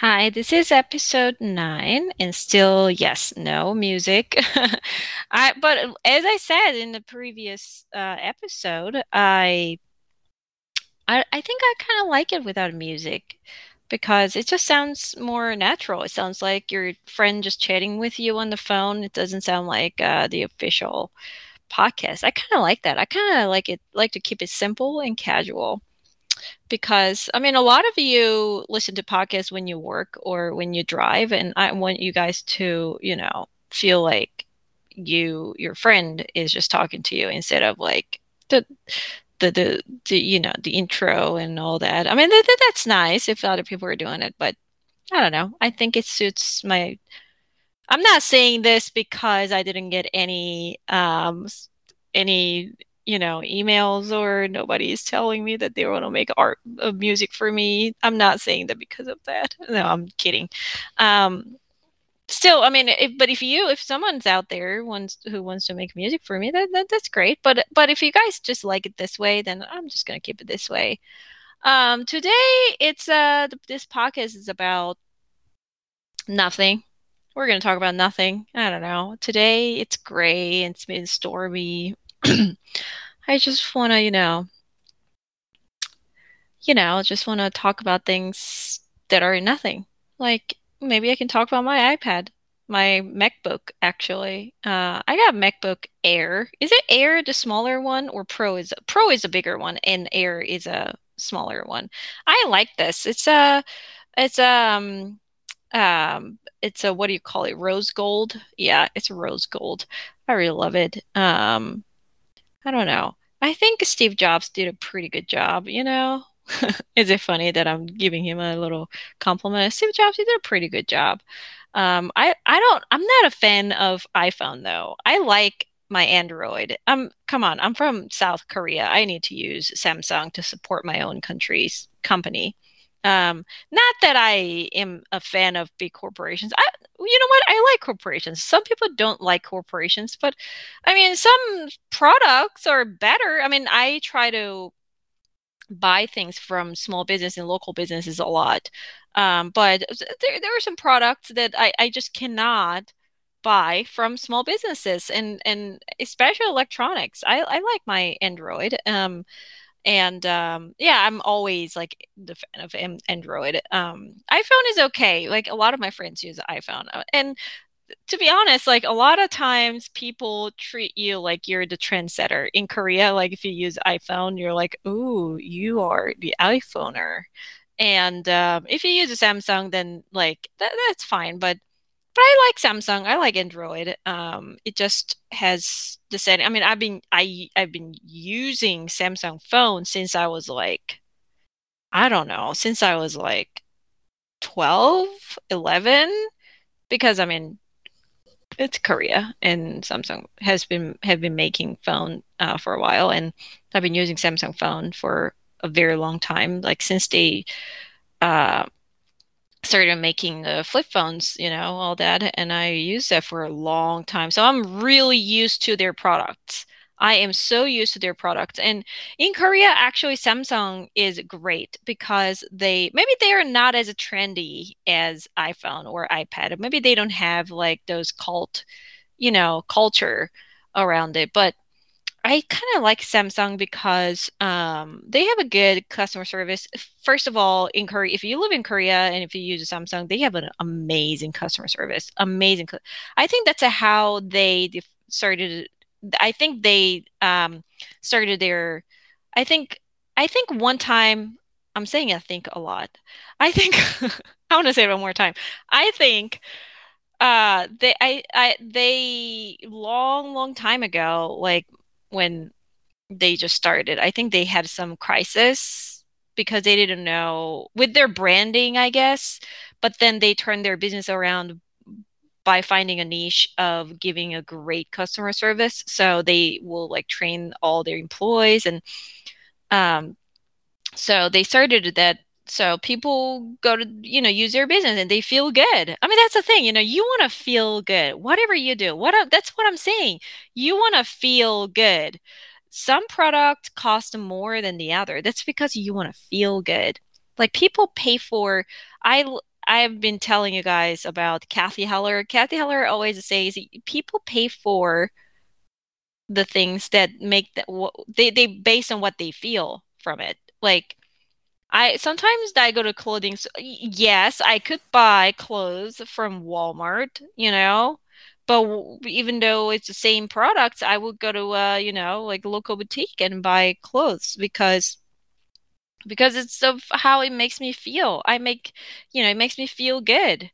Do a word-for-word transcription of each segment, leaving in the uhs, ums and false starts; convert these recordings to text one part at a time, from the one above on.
Hi, this is episode nine, and still yes, no music. I but as I said in the previous uh, episode, I, I I think I kind of like it without music because it just sounds more natural. It sounds like your friend just chatting with you on the phone. It doesn't sound like uh, the official podcast. I kind of like that. I kind of like it. Like to keep it simple and casual. Because, I mean, a lot of you listen to podcasts when you work or when you drive. And I want you guys to, you know, feel like you, your friend is just talking to you instead of like the, the, the, the you know, the intro and all that. I mean, th- th- that's nice if other people are doing it, but I don't know. I think it suits my, I'm not saying this because I didn't get any, um, any, you know, emails or nobody is telling me that they want to make art uh, music for me. I'm not saying that because of that. No, I'm kidding. Um, still, I mean, if, but if you, if someone's out there wants who wants to make music for me, that, that that's great. But but if you guys just like it this way, then I'm just gonna keep it this way. Um, today, it's uh, this podcast is about nothing. We're gonna talk about nothing. I don't know. Today, it's gray. It's been stormy. I just want to, you know, you know, just want to talk about things that are nothing. Like maybe I can talk about my iPad, my MacBook, actually. Uh, I got MacBook Air. Is it Air, the smaller one, or Pro is Pro is a bigger one and Air is a smaller one. I like this. It's a, it's um, um, it's a, what do you call it? Rose gold. Yeah, it's rose gold. I really love it. Um. I don't know. I think Steve Jobs did a pretty good job, you know? Is it funny that I'm giving him a little compliment? Steve Jobs, he did a pretty good job. Um, I, I don't, I'm not a fan of iPhone, though. I like my Android. Um, come on, I'm from South Korea. I need to use Samsung to support my own country's company. Um, not that I am a fan of big corporations. I, you know what? I like corporations. Some people don't like corporations, but I mean, some products are better. I mean, I try to buy things from small business and local businesses a lot. Um, but there, there are some products that I, I just cannot buy from small businesses and, and especially electronics. I, I like my Android. Um, And um, yeah, I'm always like the fan of M- Android. Um, iPhone is okay. Like a lot of my friends use iPhone. And to be honest, like a lot of times people treat you like you're the trendsetter. In Korea, like if you use iPhone, you're like, ooh, you are the iPhoner. And um, if you use a Samsung, then like that, that's fine. But But I like Samsung. I like Android. Um, it just has the setting. I mean, I've been I I've been using Samsung phone since I was like, I don't know, since I was like twelve, eleven, because I mean, it's Korea and Samsung has been have been making phone uh, for a while, and I've been using Samsung phone for a very long time, like since they. Uh, started making uh, flip phones, you know, all that. And I used that for a long time. So I'm really used to their products. I am so used to their products. And in Korea, actually, Samsung is great because they, maybe they are not as trendy as iPhone or iPad. Maybe they don't have like those cult, you know, culture around it. But I kind of like Samsung because um, they have a good customer service. First of all, in Korea, if you live in Korea and if you use a Samsung, they have an amazing customer service. Amazing. Co- I think that's a, how they def- started. I think they um, started their. I think. I think one time. I'm saying I think a lot. I think. I want to say it one more time. I think. Uh, they. I. I. They long, long time ago. Like. When they just started, I think they had some crisis because they didn't know with their branding, I guess, but then they turned their business around by finding a niche of giving a great customer service. So they will like train all their employees. And um, so they started that. So people go to, you know, use their business and they feel good. I mean, that's the thing, you know, you want to feel good, whatever you do. What that's what I'm saying. You want to feel good. Some product cost more than the other. That's because you want to feel good. Like people pay for, I, I have been telling you guys about Kathy Heller. Kathy Heller always says people pay for the things that make that they they based on what they feel from it. Like I sometimes I go to clothing. So yes, I could buy clothes from Walmart, you know, but w- even though it's the same products, I would go to uh, you know, like local boutique and buy clothes because. Because it's of how it makes me feel. I make, you know, it makes me feel good.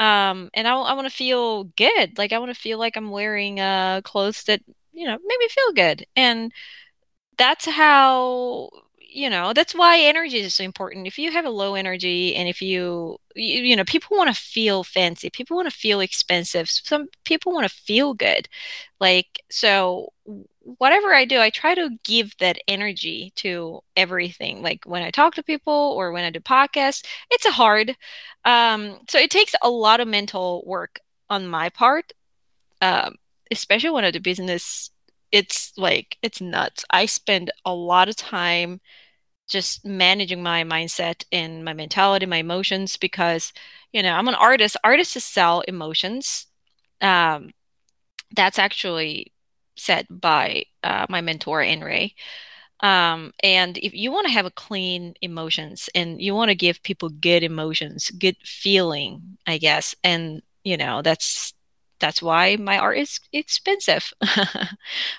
Um, and I, I want to feel good. Like I want to feel like I'm wearing uh, clothes that, you know, make me feel good. And that's how, you know, that's why energy is so important. If you have a low energy and if you, you, you know, people want to feel fancy. People want to feel expensive. Some people want to feel good. Like, so whatever I do, I try to give that energy to everything. Like when I talk to people or when I do podcasts, it's a hard. Um, so it takes a lot of mental work on my part, um, especially when I do business. It's like, it's nuts. I spend a lot of time just managing my mindset and my mentality, my emotions, because, you know, I'm an artist. Artists sell emotions. Um, that's actually said by uh, my mentor, Enray. Um, and if you want to have a clean emotions and you want to give people good emotions, good feeling, I guess. And, you know, that's, that's why my art is expensive.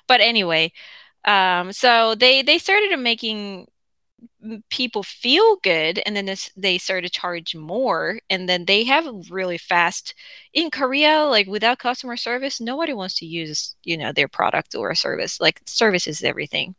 But anyway, um, so they, they started making people feel good, and then this, they started to charge more, and then they have really fast in Korea. Like without customer service, nobody wants to use, you know, their product or a service. Like service is everything.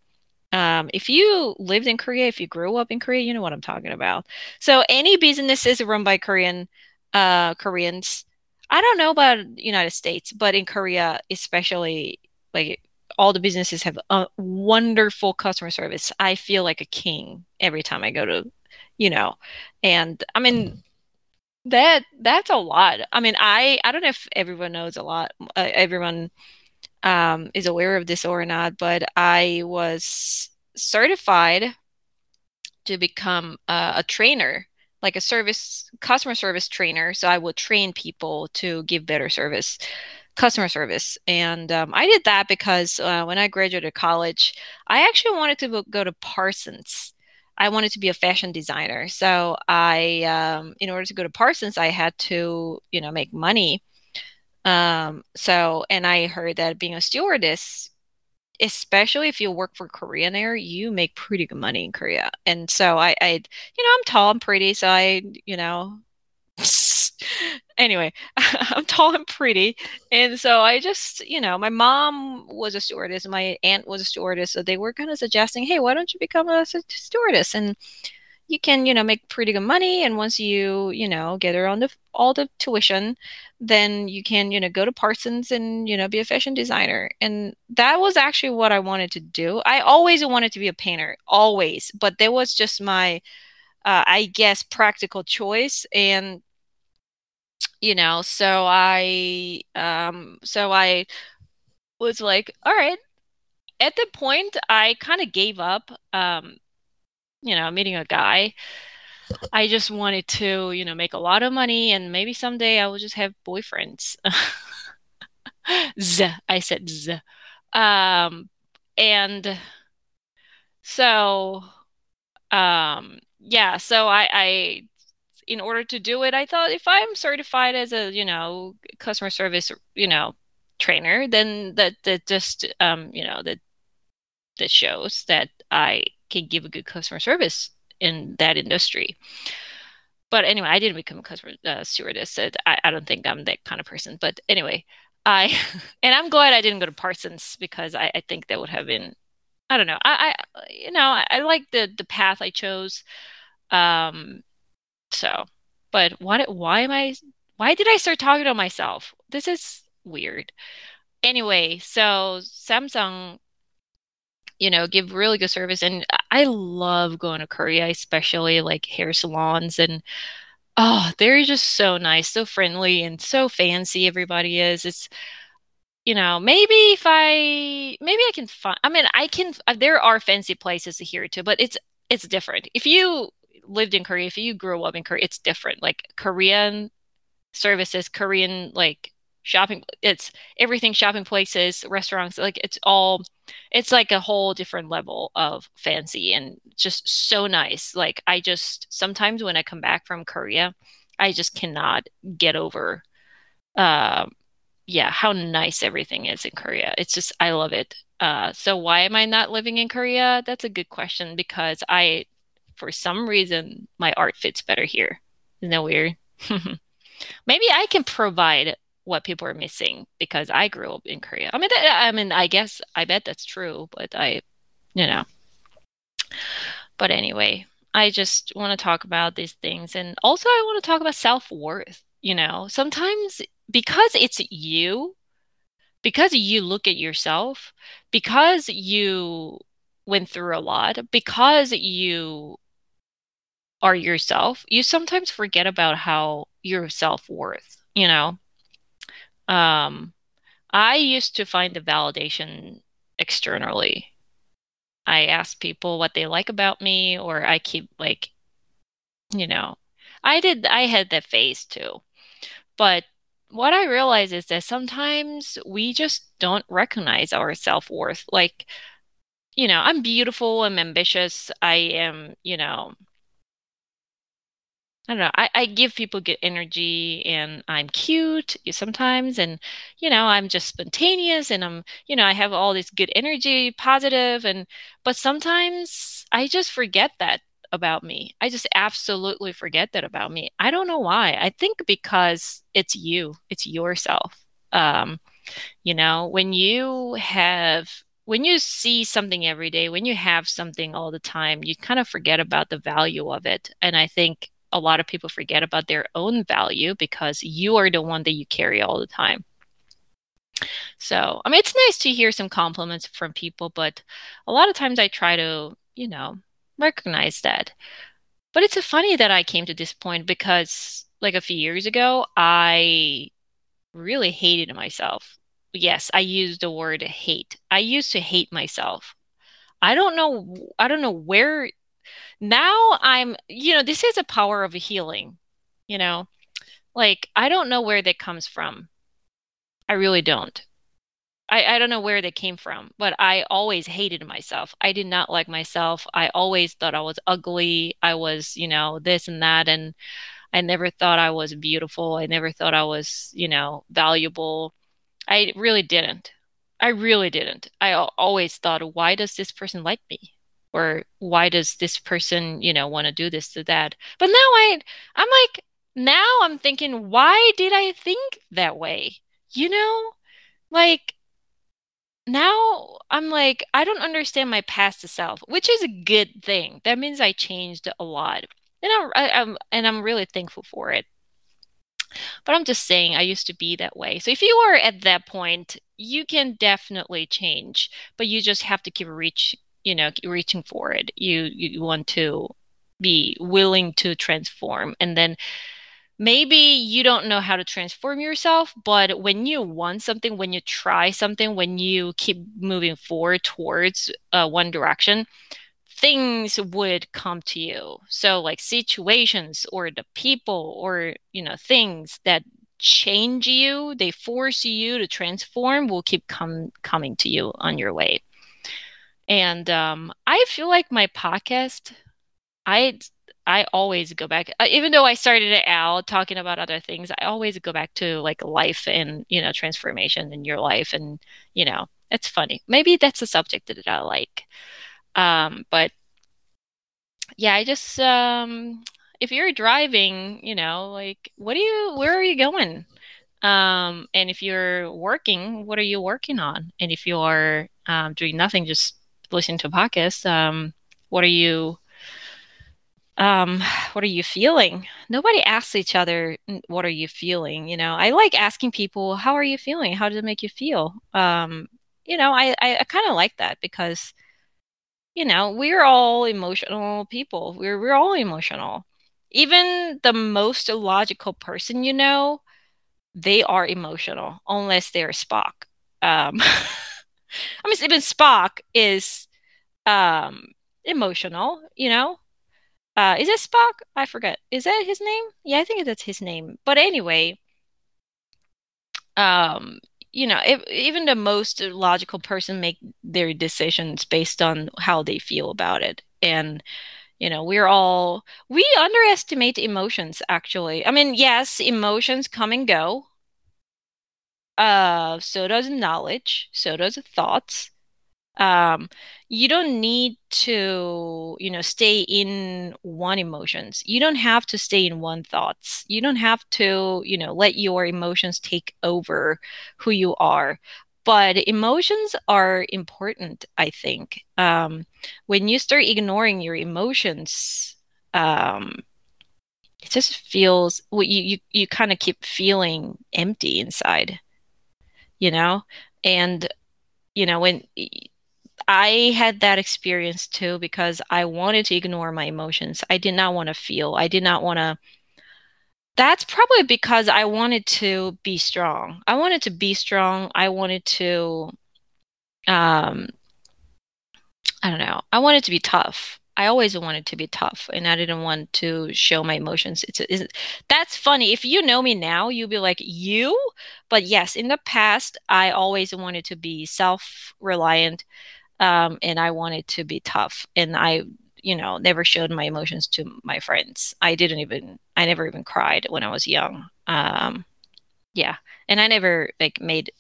Um, if you lived in Korea, if you grew up in Korea, you know what I'm talking about. So any businesses run by Korean uh, Koreans. I don't know about United States, but in Korea, especially, like all the businesses have a wonderful customer service. I feel like a king every time I go to, you know, and I mean, that that's a lot. I mean, I, I don't know if everyone knows a lot, uh, everyone um, is aware of this or not, but I was certified to become uh, a trainer, like a service, customer service trainer. So I will train people to give better service, customer service. And um, I did that because uh, when I graduated college, I actually wanted to go to Parsons. I wanted to be a fashion designer. So I, um, in order to go to Parsons, I had to, you know, make money. Um, so, and I heard that being a stewardess, especially if you work for Korean Air, you make pretty good money in Korea. And so I, I you know, I'm tall, I'm pretty. So I, you know, anyway, I'm tall and pretty. And so I just, you know, my mom was a stewardess. My aunt was a stewardess. So they were kind of suggesting, hey, why don't you become a stewardess? And you can, you know, make pretty good money. And once you, you know, get around the, all the tuition, then you can, you know, go to Parsons and, you know, be a fashion designer. And that was actually what I wanted to do. I always wanted to be a painter, always. But that was just my, uh, I guess, practical choice. And, you know, so I, um, so I was like, all right. At that point, I kind of gave up, um, you know, meeting a guy. I just wanted to, you know, make a lot of money and maybe someday I will just have boyfriends. Z, I said Z. Um, and so, um, yeah, so I, I, in order to do it, I thought if I'm certified as a, you know, customer service, you know, trainer, then that, that just, um, you know, that, that shows that I can give a good customer service in that industry. But anyway, I didn't become a customer uh, stewardess. So I, I don't think I'm that kind of person. But anyway, I, and I'm glad I didn't go to Parsons because I, I think that would have been, I don't know. I, I you know, I, I like the, the path I chose. Um, so, but what, why am I, why did I start talking to myself? This is weird. Anyway, so Samsung, you know, give really good service. And I love going to Korea, especially like hair salons. And, oh, they're just so nice, so friendly, and so fancy everybody is. It's, you know, maybe if I, maybe I can find, I mean, I can, there are fancy places here too, but it's, it's different. If you lived in Korea, if you grew up in Korea, it's different. Like Korean services, Korean like shopping, it's everything, shopping places, restaurants, like it's all, it's like a whole different level of fancy and just so nice. Like I just, sometimes when I come back from Korea, I just cannot get over, uh, yeah, how nice everything is in Korea. It's just, I love it. Uh, so why am I not living in Korea? That's a good question, because I, for some reason, my art fits better here. Isn't that weird? Maybe I can provide what people are missing because I grew up in Korea. I mean, that, I mean, I guess, I bet that's true, but I, you know. But anyway, I just want to talk about these things. And also I want to talk about self-worth, you know. Sometimes because it's you, because you look at yourself, because you went through a lot, because you are yourself, you sometimes forget about how your self-worth, you know. Um, I used to find the validation externally. I ask people what they like about me, or I keep like, you know, I did, I had that phase too. But what I realize is that sometimes we just don't recognize our self-worth. Like, you know, I'm beautiful, I'm ambitious, I am, you know, I don't know, I, I give people good energy, and I'm cute sometimes, and, you know, I'm just spontaneous, and I'm, you know, I have all this good energy, positive, and, but sometimes I just forget that about me. I just absolutely forget that about me. I don't know why. I think because it's you, it's yourself. Um, you know, when you have, when you see something every day, when you have something all the time, you kind of forget about the value of it. And I think a lot of people forget about their own value because you are the one that you carry all the time. So, I mean, it's nice to hear some compliments from people, but a lot of times I try to, you know, recognize that. But it's funny that I came to this point because like a few years ago, I really hated myself. Yes, I used the word hate. I used to hate myself. I don't know. I don't know where. Now I'm, you know, this is a power of healing, you know, like, I don't know where that comes from. I really don't. I, I don't know where that came from, but I always hated myself. I did not like myself. I always thought I was ugly. I was, you know, this and that. And I never thought I was beautiful. I never thought I was, you know, valuable. I really didn't. I really didn't. I always thought, why does this person like me? Or why does this person, you know, want to do this to that? But now I, I'm like, now I'm thinking, why did I think that way? You know, like now I'm like, I don't understand my past self, which is a good thing. That means I changed a lot, and I, I, I'm and I'm really thankful for it. But I'm just saying, I used to be that way. So if you are at that point, you can definitely change, but you just have to keep reaching. You know, reaching for it. You you want to be willing to transform. And then maybe you don't know how to transform yourself, but when you want something, when you try something, when you keep moving forward towards uh, one direction, things would come to you. So like situations or the people or, you know, things that change you, they force you to transform, will keep com- coming to you on your way. And um, I feel like my podcast, I I always go back, even though I started it out talking about other things, I always go back to like life and, you know, transformation in your life. And, you know, it's funny. Maybe that's a subject that I like. Um, but yeah, I just, um, if you're driving, you know, like, what do you, where are you going? Um, and if you're working, what are you working on? And if you are um, doing nothing, just listening to podcasts, um what are you um what are you feeling? Nobody asks each other what are you feeling, you know. I like asking people, how are you feeling? How does it make you feel? Um you know, I I, I kind of like that because, you know, we're all emotional people. We're we're all emotional. Even the most logical person, you know, they are emotional unless they're Spock. Um I mean, even Spock is um, emotional, you know, Uh, is it Spock? I forget. Is that his name? Yeah, I think that's his name. But anyway, um, you know, if, even the most logical person make their decisions based on how they feel about it. And, you know, we're all, we underestimate emotions, actually. I mean, yes, emotions come and go. Uh, so does knowledge. So does thoughts. Um, you don't need to, you know, stay in one emotions. You don't have to stay in one thoughts. You don't have to, you know, let your emotions take over who you are. But emotions are important, I think. Um, when you start ignoring your emotions, um, it just feels, well, you, you, you kind of keep feeling empty inside, you know, and, you know, when I had that experience too, because I wanted to ignore my emotions. I did not want to feel. I did not want to. That's probably because I wanted to be strong. I wanted to be strong. I wanted to, um, I don't know. I wanted to be tough. I always wanted to be tough, and I didn't want to show my emotions. It's, it's that's funny. If you know me now, you'll be like, you? But yes, in the past, I always wanted to be self-reliant, um, and I wanted to be tough. And I, you know, never showed my emotions to my friends. I didn't even, I never even cried when I was young. Um, yeah. And I never like made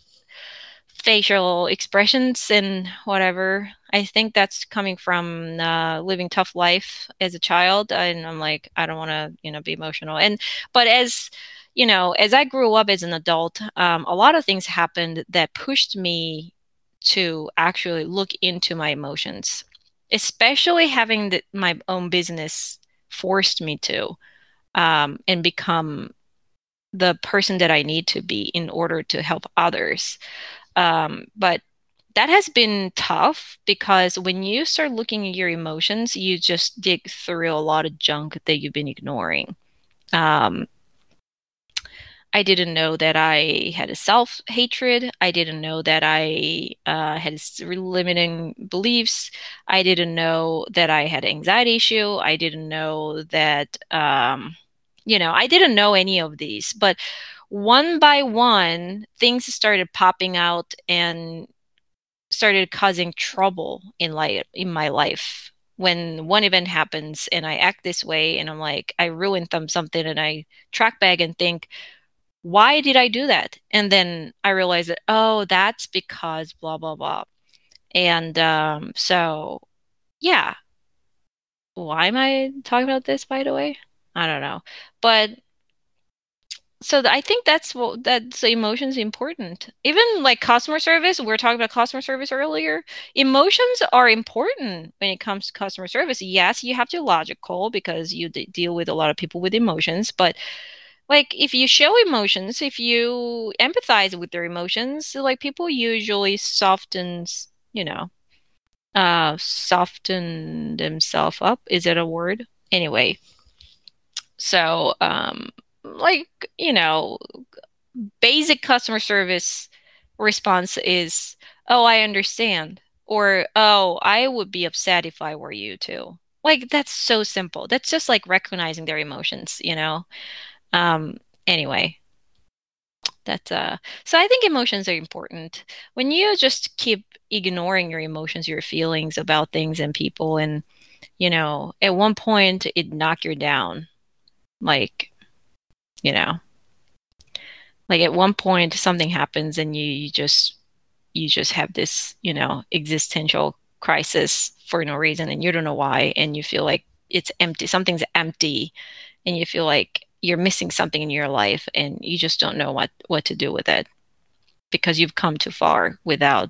facial expressions and whatever. I think that's coming from uh, living tough life as a child, and I'm like, I don't want to, you know, be emotional. And but as you know, as I grew up as an adult, um, a lot of things happened that pushed me to actually look into my emotions. Especially having the, my own business forced me to um, and become the person that I need to be in order to help others. Um, but that has been tough, because when you start looking at your emotions, you just dig through a lot of junk that you've been ignoring. Um, I didn't know that I had a self-hatred. I didn't know that I uh, had limiting beliefs. I didn't know that I had an anxiety issue. I didn't know that, um, you know, I didn't know any of these, but one by one, things started popping out and started causing trouble in life, in my life. When one event happens and I act this way and I'm like, I ruined them something, and I track back and think, why did I do that? And then I realized that, oh, that's because blah, blah, blah. And um, so, yeah. Why am I talking about this, by the way? I don't know. But so I think that's what that's emotions important. Even like customer service, we were talking about customer service earlier. Emotions are important when it comes to customer service. Yes, you have to be logical, because you d- deal with a lot of people with emotions. But like if you show emotions, if you empathize with their emotions, like people usually soften, you know, uh, soften themselves up. Is it a word? Anyway, so um. Like, you know, basic customer service response is, oh, I understand. Or, oh, I would be upset if I were you too. Like, that's so simple. That's just like recognizing their emotions, you know? Um, anyway, that's, uh, so I think emotions are important. When you just keep ignoring your emotions, your feelings about things and people, and, you know, at one point it knock you down. Like, you know, like at one point something happens and you, you just, you just have this, you know, existential crisis for no reason, and you don't know why. And you feel like it's empty, something's empty, and you feel like you're missing something in your life, and you just don't know what, what to do with it, because you've come too far without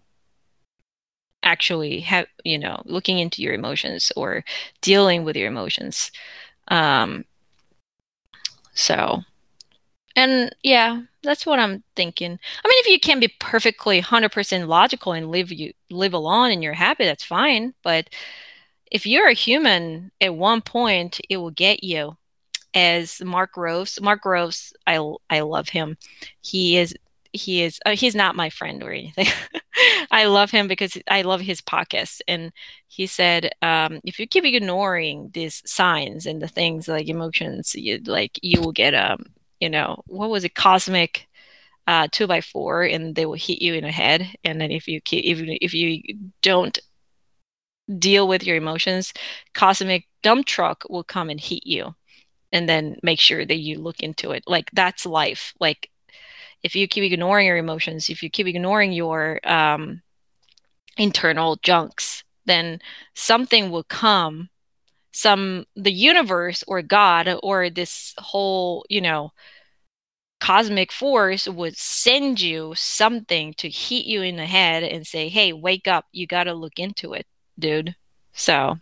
actually have, you know, looking into your emotions or dealing with your emotions. Um, so. And yeah, that's what I'm thinking. I mean, if you can be perfectly one hundred percent logical and live you live alone and you're happy, that's fine. But if you're a human, at one point it will get you. As Mark Groves, Mark Groves, I I love him. He is he is uh, he's not my friend or anything, I love him because I love his podcast. And he said, um, if you keep ignoring these signs and the things like emotions, you like you will get a, you know, what was it, cosmic uh, two by four, and they will hit you in the head. And then if you keep, if, if you don't deal with your emotions, cosmic dump truck will come and hit you. And then make sure that you look into it. Like, that's life. Like, if you keep ignoring your emotions, if you keep ignoring your um, internal junks, then something will come, some, the universe or God or this whole, you know, cosmic force would send you something to hit you in the head and say, hey, wake up, you got to look into it, dude. So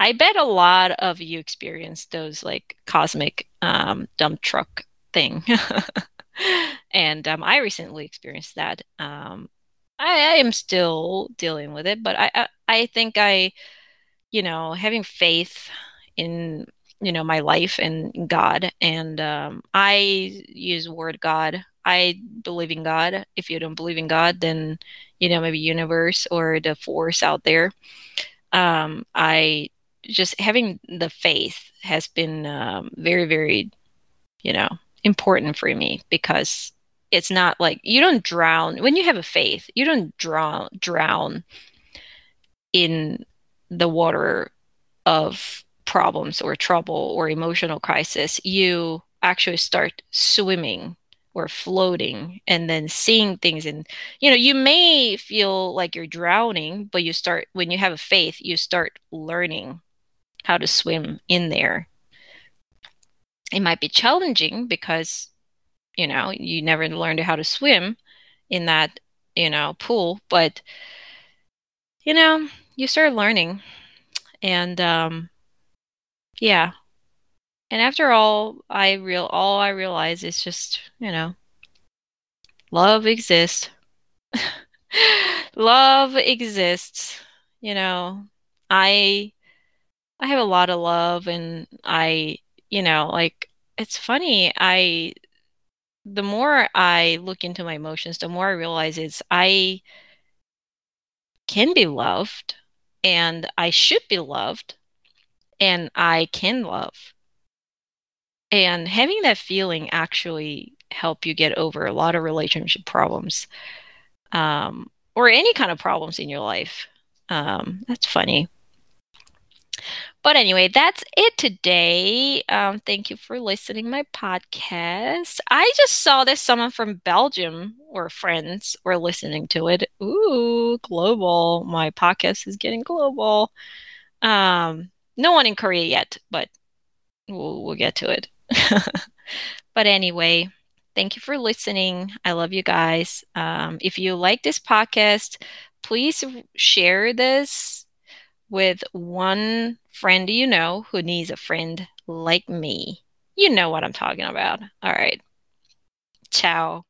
I bet a lot of you experienced those like cosmic um, dump truck thing. And um, I recently experienced that. Um, I, I am still dealing with it, but I, I, I think I, you know, having faith in, you know, my life and God. And um, I use the word God. I believe in God. If you don't believe in God, then, you know, maybe universe or the force out there. Um, I just having the faith has been um, very, very, you know, important for me, because it's not like you don't drown when you have a faith. You don't drown drown in the water of problems or trouble or emotional crisis. You actually start swimming or floating and then seeing things. And, you know, you may feel like you're drowning, but you start, when you have a faith, you start learning how to swim in there. It might be challenging because, you know, you never learned how to swim in that, you know, pool, but, you know, you start learning. And, um, yeah. And after all, I real, all I realize is just, you know, love exists. Love exists. You know, I, I have a lot of love, and I, you know, like, it's funny. I, the more I look into my emotions, the more I realize it's, I can be loved, and I should be loved, and I can love. And having that feeling actually help you get over a lot of relationship problems, um, or any kind of problems in your life. Um, that's funny. But anyway, that's it today. Um, thank you for listening to my podcast. I just saw that someone from Belgium or France were listening to it. Ooh, global. My podcast is getting global. Um, no one in Korea yet, but we'll, we'll get to it. But anyway, thank you for listening. I love you guys. Um, if you like this podcast, please share this with one friend you know who needs a friend like me. You know what I'm talking about. All right. Ciao.